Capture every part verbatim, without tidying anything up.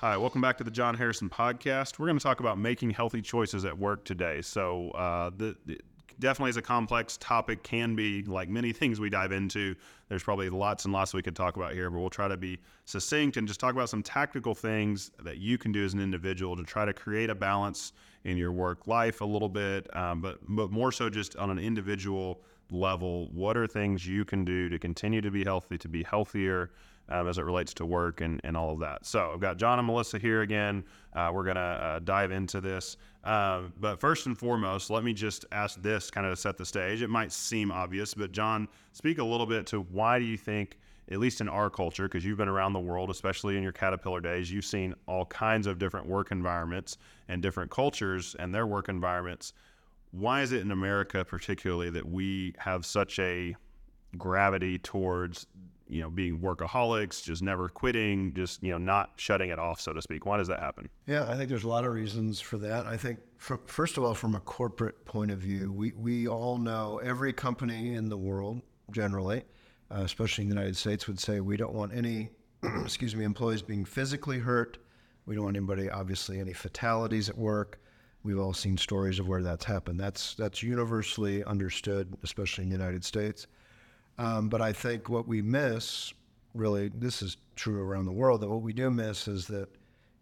Hi, welcome back to the John Harrison Podcast. We're going to talk about making healthy choices at work today. So uh, the, the, definitely is a complex topic, can be like many things we dive into. There's probably lots and lots we could talk about here, but we'll try to be succinct and just talk about some tactical things that you can do as an individual to try to create a balance in your work life a little bit, um, but, but more so just on an individual level. What are things you can do to continue to be healthy, to be healthier, Um, as it relates to work and, and all of that. So I've got John and Melissa here again. Uh, we're going to uh, dive into this. Uh, but first and foremost, let me just ask this kind of to set the stage. It might seem obvious, but John, speak a little bit to why do you think, at least in our culture, because you've been around the world, especially in your Caterpillar days, you've seen all kinds of different work environments and different cultures and their work environments. Why is it in America particularly that we have such a gravity towards you know, being workaholics, just never quitting, just, you know, not shutting it off, so to speak? Why does that happen? Yeah, I think there's a lot of reasons for that. I think, for, first of all, from a corporate point of view, we, we all know every company in the world, generally, uh, especially in the United States, would say we don't want any, excuse me, employees being physically hurt. We don't want anybody, obviously, any fatalities at work. We've all seen stories of where that's happened. That's, that's universally understood, especially in the United States. Um, but I think what we miss, really, this is true around the world, that what we do miss is that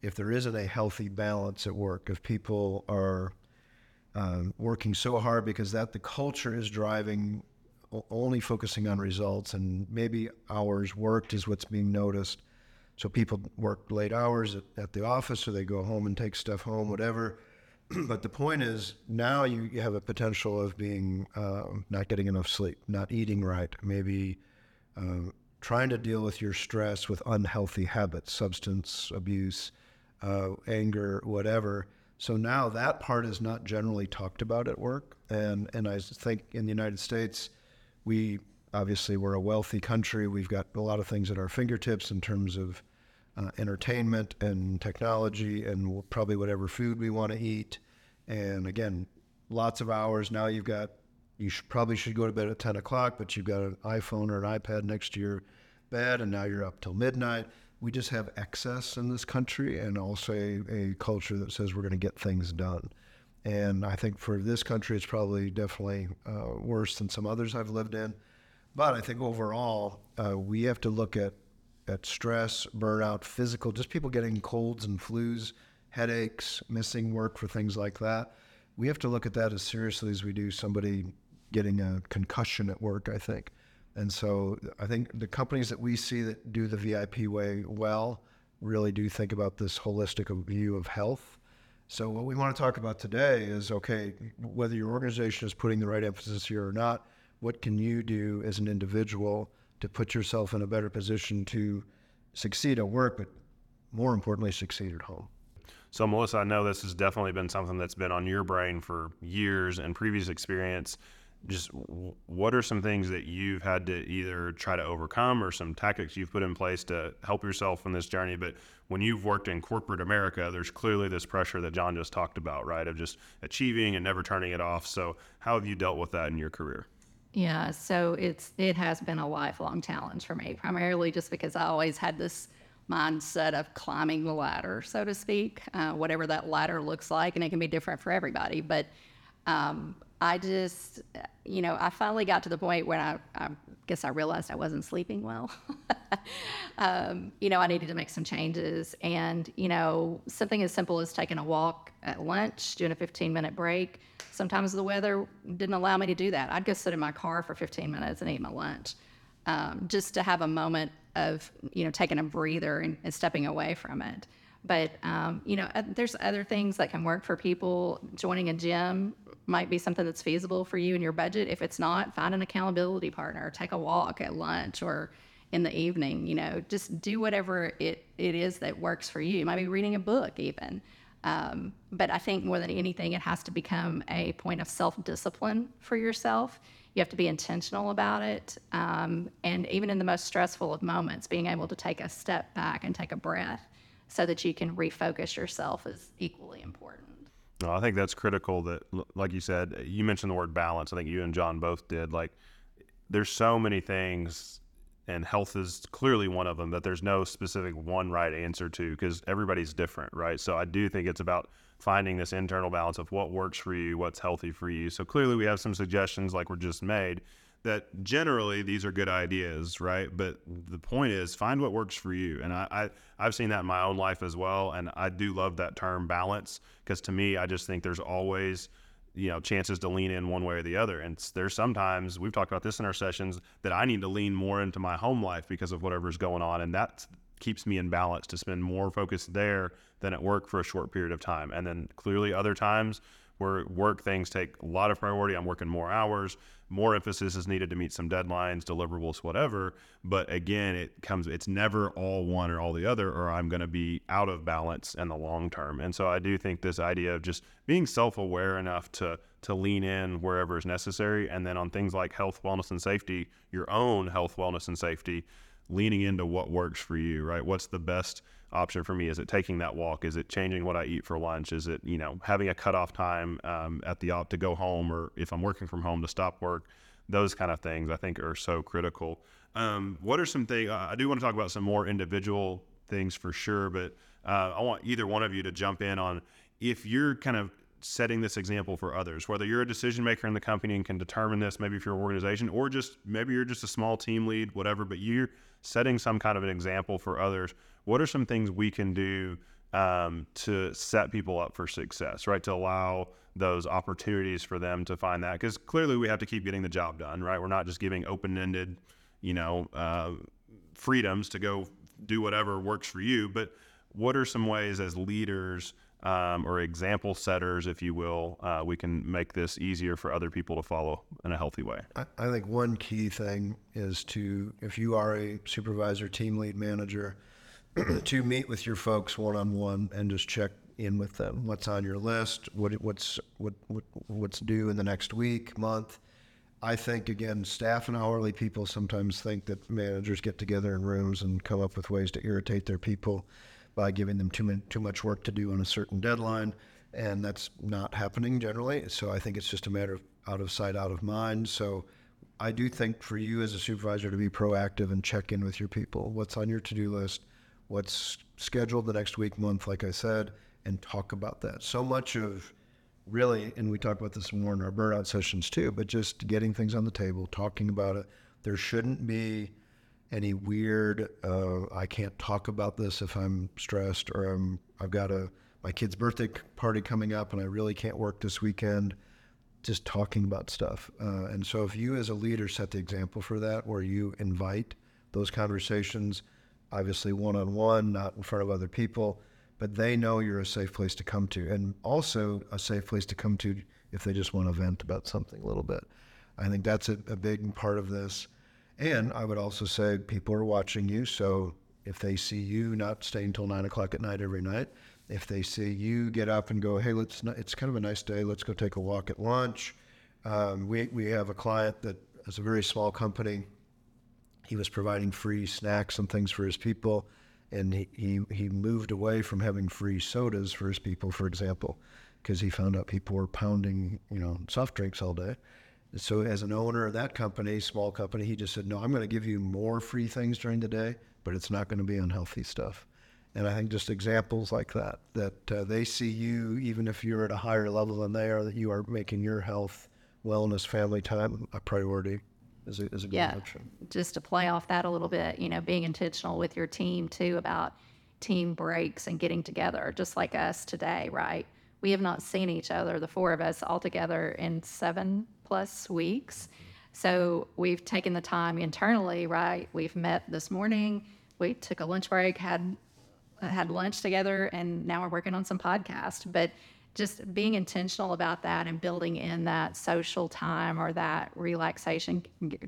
if there isn't a healthy balance at work, if people are um, working so hard because that the culture is driving, only focusing on results, and maybe hours worked is what's being noticed. So people work late hours at, at the office, or they go home and take stuff home, whatever. But the point is, now you, you have a potential of being uh, not getting enough sleep, not eating right, maybe uh, trying to deal with your stress with unhealthy habits, substance abuse, uh, anger, whatever. So now that part is not generally talked about at work. And, and I think in the United States, we obviously we're a wealthy country. We've got a lot of things at our fingertips in terms of Uh, entertainment and technology and we'll probably whatever food we want to eat. And again, lots of hours. Now you've got, you should, probably should go to bed at ten o'clock, but you've got an iPhone or an iPad next to your bed and now you're up till midnight. We just have excess in this country and also a, a culture that says we're going to get things done. And I think for this country, it's probably definitely uh, worse than some others I've lived in. But I think overall, uh, we have to look at at stress, burnout, physical, just people getting colds and flus, headaches, missing work for things like that. We have to look at that as seriously as we do somebody getting a concussion at work, I think. And so I think the companies that we see that do the V I P way well really do think about this holistic view of health. So what we want to talk about today is, okay, whether your organization is putting the right emphasis here or not, what can you do as an individual to put yourself in a better position to succeed at work, but more importantly, succeed at home. So Melissa, I know this has definitely been something that's been on your brain for years and previous experience. Just what are some things that you've had to either try to overcome or some tactics you've put in place to help yourself in this journey? But when you've worked in corporate America, there's clearly this pressure that John just talked about, right? Of just achieving and never turning it off. So how have you dealt with that in your career? Yeah, so it's it has been a lifelong challenge for me, primarily just because I always had this mindset of climbing the ladder, so to speak, uh, whatever that ladder looks like, and it can be different for everybody. But um, I just, you know, I finally got to the point where I, I guess I realized I wasn't sleeping well. um, you know, I needed to make some changes, and, you know, something as simple as taking a walk at lunch, doing a fifteen-minute break. Sometimes the weather didn't allow me to do that. I'd go sit in my car for fifteen minutes and eat my lunch, um, just to have a moment of, you know, taking a breather and, and stepping away from it. But, um, you know, there's other things that can work for people. Joining a gym might be something that's feasible for you and your budget. If it's not, find an accountability partner, take a walk at lunch or in the evening, you know, just do whatever it, it is that works for you. It might be reading a book even. Um, but I think more than anything, it has to become a point of self-discipline for yourself. You have to be intentional about it. Um, and even in the most stressful of moments, being able to take a step back and take a breath so that you can refocus yourself is equally important. Well, I think that's critical that, like you said, you mentioned the word balance. I think you and John both did. Like, there's so many things, and health is clearly one of them, that there's no specific one right answer to, because everybody's different, right? So I do think it's about finding this internal balance of what works for you, what's healthy for you. So clearly we have some suggestions, like were just made, that generally these are good ideas, right? But the point is, find what works for you. And I, I, I've seen that in my own life as well. And I do love that term balance, because to me, I just think there's always, you know, chances to lean in one way or the other. And there's sometimes, we've talked about this in our sessions, that I need to lean more into my home life because of whatever's going on. And that keeps me in balance to spend more focus there than at work for a short period of time. And then clearly other times where work things take a lot of priority, I'm working more hours, more emphasis is needed to meet some deadlines, deliverables, whatever. But again, it comes, it's never all one or all the other, or I'm going to be out of balance in the long term. And so I do think this idea of just being self-aware enough to to lean in wherever is necessary. And then on things like health, wellness, and safety, your own health, wellness, and safety, leaning into what works for you, right? What's the best option for me? Is it taking that walk? Is it changing what I eat for lunch? Is it, you know, having a cutoff time um, at the op to go home, or if I'm working from home to stop work? Those kind of things I think are so critical. Um, what are some things, uh, I do want to talk about some more individual things for sure, but uh, I want either one of you to jump in on if you're kind of setting this example for others, whether you're a decision maker in the company and can determine this, maybe if you're an organization, or just maybe you're just a small team lead, whatever, but you're setting some kind of an example for others. What are some things we can do um, to set people up for success, right? To allow those opportunities for them to find that, because clearly we have to keep getting the job done, right? We're not just giving open-ended, you know, uh, freedoms to go do whatever works for you. But what are some ways as leaders Um, or example setters, if you will, uh, we can make this easier for other people to follow in a healthy way? I, I think one key thing is to, if you are a supervisor, team lead, manager, to meet with your folks one-on-one and just check in with them. What's on your list? What what's what, what what's due in the next week, month? I think, again, staff and hourly people sometimes think that managers get together in rooms and come up with ways to irritate their people by giving them too many, too much work to do on a certain deadline, and that's not happening generally. So I think it's just a matter of out of sight, out of mind. So I do think for you as a supervisor to be proactive and check in with your people. What's on your to-do list? What's scheduled the next week, month, like I said, and talk about that. So much of really, and we talk about this more in our burnout sessions too, but just getting things on the table, talking about it. There shouldn't be any weird, uh, I can't talk about this if I'm stressed, or I'm, I've got a my kid's birthday party coming up and I really can't work this weekend, just talking about stuff. Uh, and so if you as a leader set the example for that, where you invite those conversations, obviously one-on-one, not in front of other people, but they know you're a safe place to come to, and also a safe place to come to if they just want to vent about something a little bit. I think that's a, a big part of this. And I would also say people are watching you, so if they see you not staying till nine o'clock at night every night, if they see you get up and go, hey, let's not, it's kind of a nice day, let's go take a walk at lunch. Um, we we have a client that is a very small company. He was providing free snacks and things for his people, and he, he, he moved away from having free sodas for his people, for example, because he found out people were pounding, you know, soft drinks all day. So as an owner of that company, small company, he just said, no, I'm going to give you more free things during the day, but it's not going to be unhealthy stuff. And I think just examples like that, that uh, they see you, even if you're at a higher level than they are, that you are making your health, wellness, family time a priority is a, is a good yeah, option. Just to play off that a little bit, you know, being intentional with your team too about team breaks and getting together, just like us today, right? We have not seen each other, the four of us all together, in seven plus weeks. So we've taken the time internally, right? We've met this morning, we took a lunch break, had had lunch together, and now we're working on some podcasts. But just being intentional about that and building in that social time or that relaxation,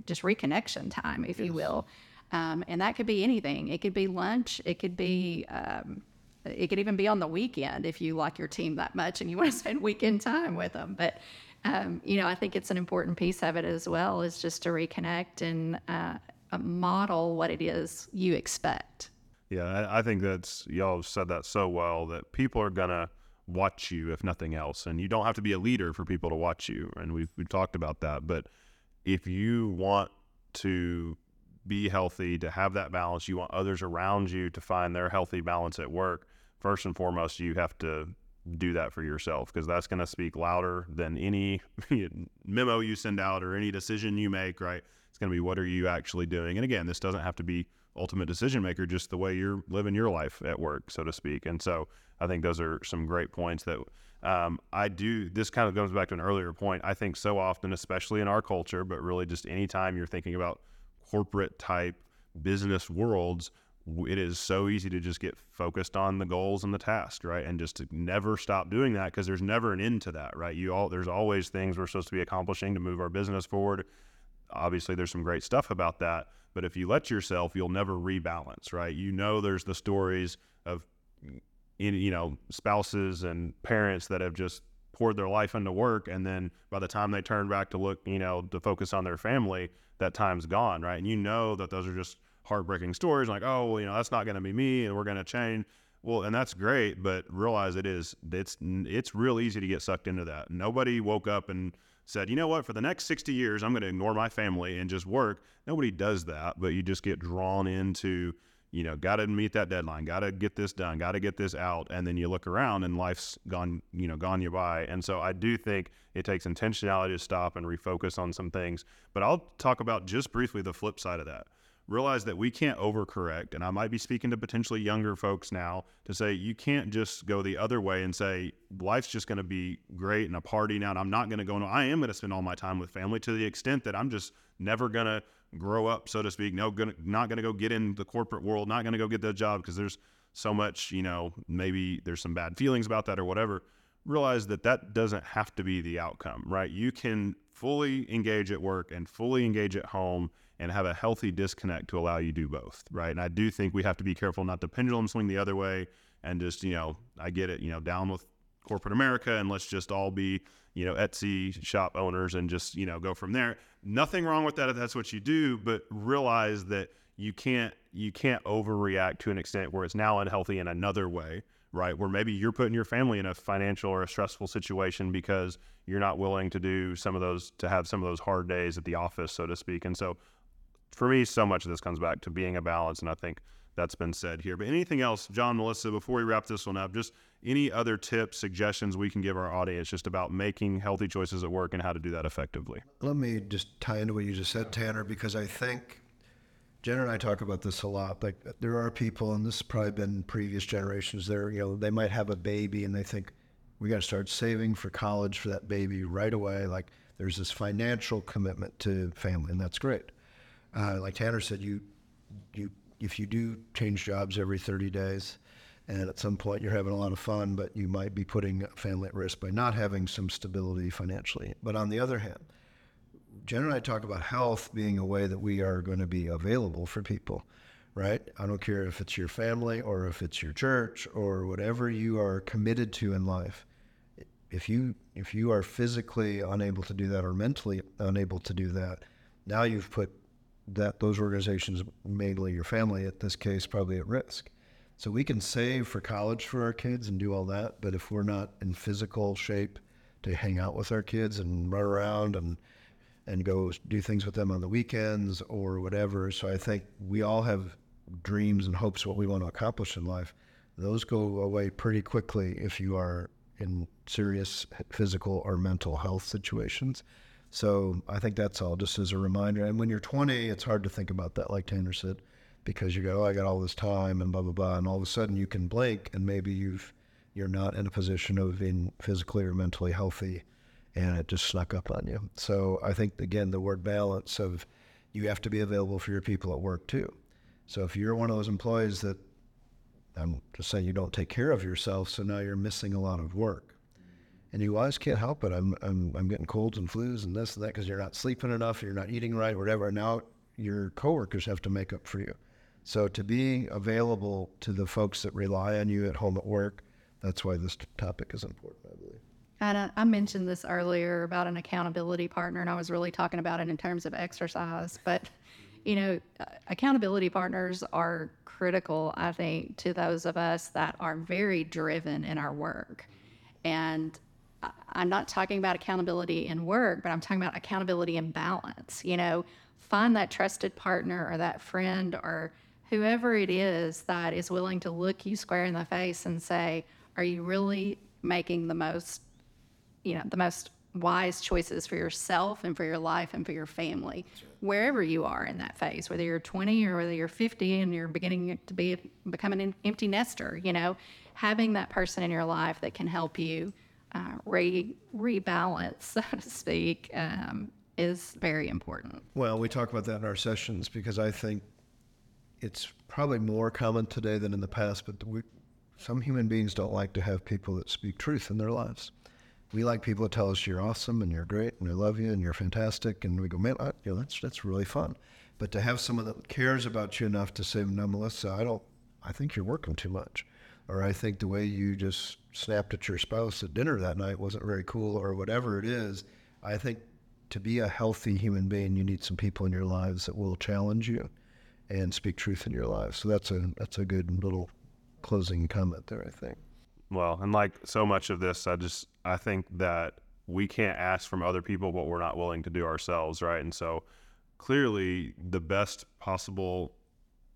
just reconnection time, if yes. you will. Um, and that could be anything. It could be lunch, it could be um, It could even be on the weekend if you like your team that much and you want to spend weekend time with them. But, um, you know, I think it's an important piece of it as well, is just to reconnect and uh, model what it is you expect. Yeah, I think that's, y'all have said that so well, that people are going to watch you if nothing else. And you don't have to be a leader for people to watch you. And we've, we've talked about that. But if you want to be healthy, to have that balance, you want others around you to find their healthy balance at work. First and foremost, you have to do that for yourself, because that's going to speak louder than any memo you send out or any decision you make, right? It's going to be, what are you actually doing? And again, this doesn't have to be ultimate decision maker, just the way you're living your life at work, so to speak. And so I think those are some great points that um, I do. This kind of goes back to an earlier point. I think so often, especially in our culture, but really just anytime you're thinking about corporate type business worlds, it is so easy to just get focused on the goals and the task, right? And just to never stop doing that, because there's never an end to that, right? You all, there's always things we're supposed to be accomplishing to move our business forward. Obviously, there's some great stuff about that, but if you let yourself, you'll never rebalance, right? You know, there's the stories of, you know, spouses and parents that have just poured their life into work, and then by the time they turn back to look, you know, to focus on their family, that time's gone, right? And you know that those are just heartbreaking stories, like, oh, well, you know, that's not going to be me, and we're going to change. Well, and that's great, but realize it is, it's, it's real easy to get sucked into that. Nobody woke up and said, you know what, for the next sixty years, I'm going to ignore my family and just work. Nobody does that, but you just get drawn into, you know, got to meet that deadline, got to get this done, got to get this out. And then you look around and life's gone, you know, gone you by. And so I do think it takes intentionality to stop and refocus on some things. But I'll talk about just briefly the flip side of that. Realize that we can't overcorrect. And I might be speaking to potentially younger folks now to say, you can't just go the other way and say, life's just going to be great and a party now, and I'm not going to go, no, I am going to spend all my time with family to the extent that I'm just never going to grow up, so to speak. No, gonna, not going to go get in the corporate world, not going to go get that job, because there's so much, you know, maybe there's some bad feelings about that or whatever. Realize that that doesn't have to be the outcome, right? You can fully engage at work and fully engage at home and have a healthy disconnect to allow you to do both, right? And I do think we have to be careful not to pendulum swing the other way and just, you know, I get it, you know, down with corporate America and let's just all be, you know, Etsy shop owners and just, you know, go from there. Nothing wrong with that if that's what you do, but realize that you can't, you can't overreact to an extent where it's now unhealthy in another way, right? Where maybe you're putting your family in a financial or a stressful situation because you're not willing to do some of those, to have some of those hard days at the office, so to speak. And so for me, so much of this comes back to being a balance, and I think that's been said here. But anything else, John, Melissa, before we wrap this one up, just any other tips, suggestions we can give our audience just about making healthy choices at work and how to do that effectively? Let me just tie into what you just said, Tanner, because I think Jenna and I talk about this a lot. Like, there are people, and this has probably been previous generations, there, you know, they might have a baby and they think, we got to start saving for college for that baby right away. Like, there's this financial commitment to family, and that's great. Uh, like Tanner said, you, you, if you do change jobs every thirty days, and at some point you're having a lot of fun, but you might be putting family at risk by not having some stability financially. But on the other hand, Jen and I talk about health being a way that we are going to be available for people, right? I don't care if it's your family or if it's your church or whatever you are committed to in life. If you, if you are physically unable to do that or mentally unable to do that, now you've put that those organizations, mainly your family at this case, probably at risk. So we can save for college for our kids and do all that, but if we're not in physical shape to hang out with our kids and run around and and go do things with them on the weekends or whatever. So I think we all have dreams and hopes what we want to accomplish in life. Those go away pretty quickly if you are in serious physical or mental health situations. So I think that's all just as a reminder. And when you're twenty, it's hard to think about that, like Tanner said, because you go, oh, I got all this time and blah, blah, blah. And all of a sudden you can blink and maybe you've, you're not in a position of being physically or mentally healthy, and it just snuck up on you. So I think, again, the word balance of you have to be available for your people at work too. So if you're one of those employees that, I'm just saying, you don't take care of yourself, so now you're missing a lot of work. And you always can't help it. I'm I'm I'm getting colds and flus and this and that because you're not sleeping enough, you're not eating right, whatever. Now your coworkers have to make up for you. So to be available to the folks that rely on you at home, at work, that's why this topic is important, I believe. And I, I mentioned this earlier about an accountability partner, and I was really talking about it in terms of exercise. But, you know, accountability partners are critical, I think, to those of us that are very driven in our work. And I'm not talking about accountability in work, but I'm talking about accountability and balance. You know, find that trusted partner or that friend or whoever it is that is willing to look you square in the face and say, are you really making the most, you know, the most wise choices for yourself and for your life and for your family, wherever you are in that phase, whether you're twenty or whether you're fifty and you're beginning to be become an empty nester, you know, having that person in your life that can help you uh, re rebalance, so to speak, um, is very important. Well, we talk about that in our sessions because I think it's probably more common today than in the past, but we, some human beings don't like to have people that speak truth in their lives. We like people to tell us you're awesome and you're great and we love you and you're fantastic, and we go, man, I, you know, that's that's really fun. But to have someone that cares about you enough to say, no, Melissa, I don't, I think you're working too much, or I think the way you just snapped at your spouse at dinner that night wasn't very cool, or whatever it is. I think to be a healthy human being, you need some people in your lives that will challenge you and speak truth in your life. So that's a that's a good little closing comment there, I think. Well, and like so much of this, I just, I think that we can't ask from other people what we're not willing to do ourselves, right? And so clearly the best possible,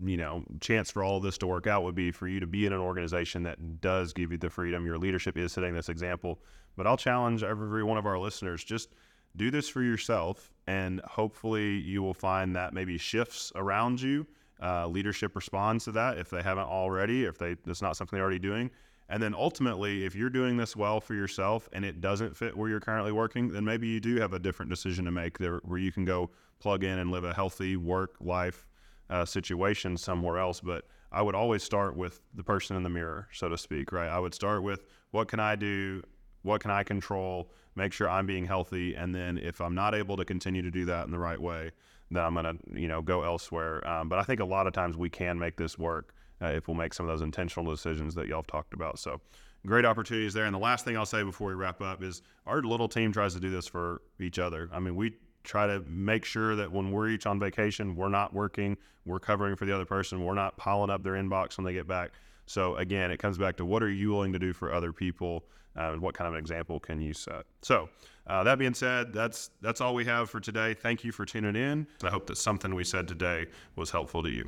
you know, chance for all of this to work out would be for you to be in an organization that does give you the freedom. Your leadership is setting this example, but I'll challenge every one of our listeners, just do this for yourself, and hopefully you will find that maybe shifts around you. Uh, leadership responds to that if they haven't already, if they it's not something they're already doing. And then ultimately, if you're doing this well for yourself and it doesn't fit where you're currently working, then maybe you do have a different decision to make there, where you can go plug in and live a healthy work life uh, situation somewhere else. But I would always start with the person in the mirror, so to speak, right? I would start with, what can I do? What can I control? Make sure I'm being healthy. And then if I'm not able to continue to do that in the right way, then I'm going to, you know, go elsewhere. Um, but I think a lot of times we can make this work uh, if we'll make some of those intentional decisions that y'all have talked about. So great opportunities there. And the last thing I'll say before we wrap up is our little team tries to do this for each other. I mean, we try to make sure that when we're each on vacation, we're not working, we're covering for the other person. We're not piling up their inbox when they get back. So again, it comes back to, what are you willing to do for other people? Uh, and what kind of an example can you set? So uh, that being said, that's that's all we have for today. Thank you for tuning in. I hope that something we said today was helpful to you.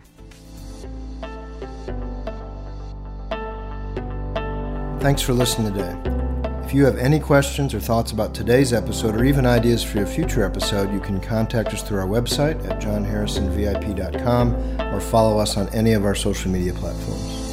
Thanks for listening today. If you have any questions or thoughts about today's episode, or even ideas for a future episode, you can contact us through our website at John Harrison V I P dot com or follow us on any of our social media platforms.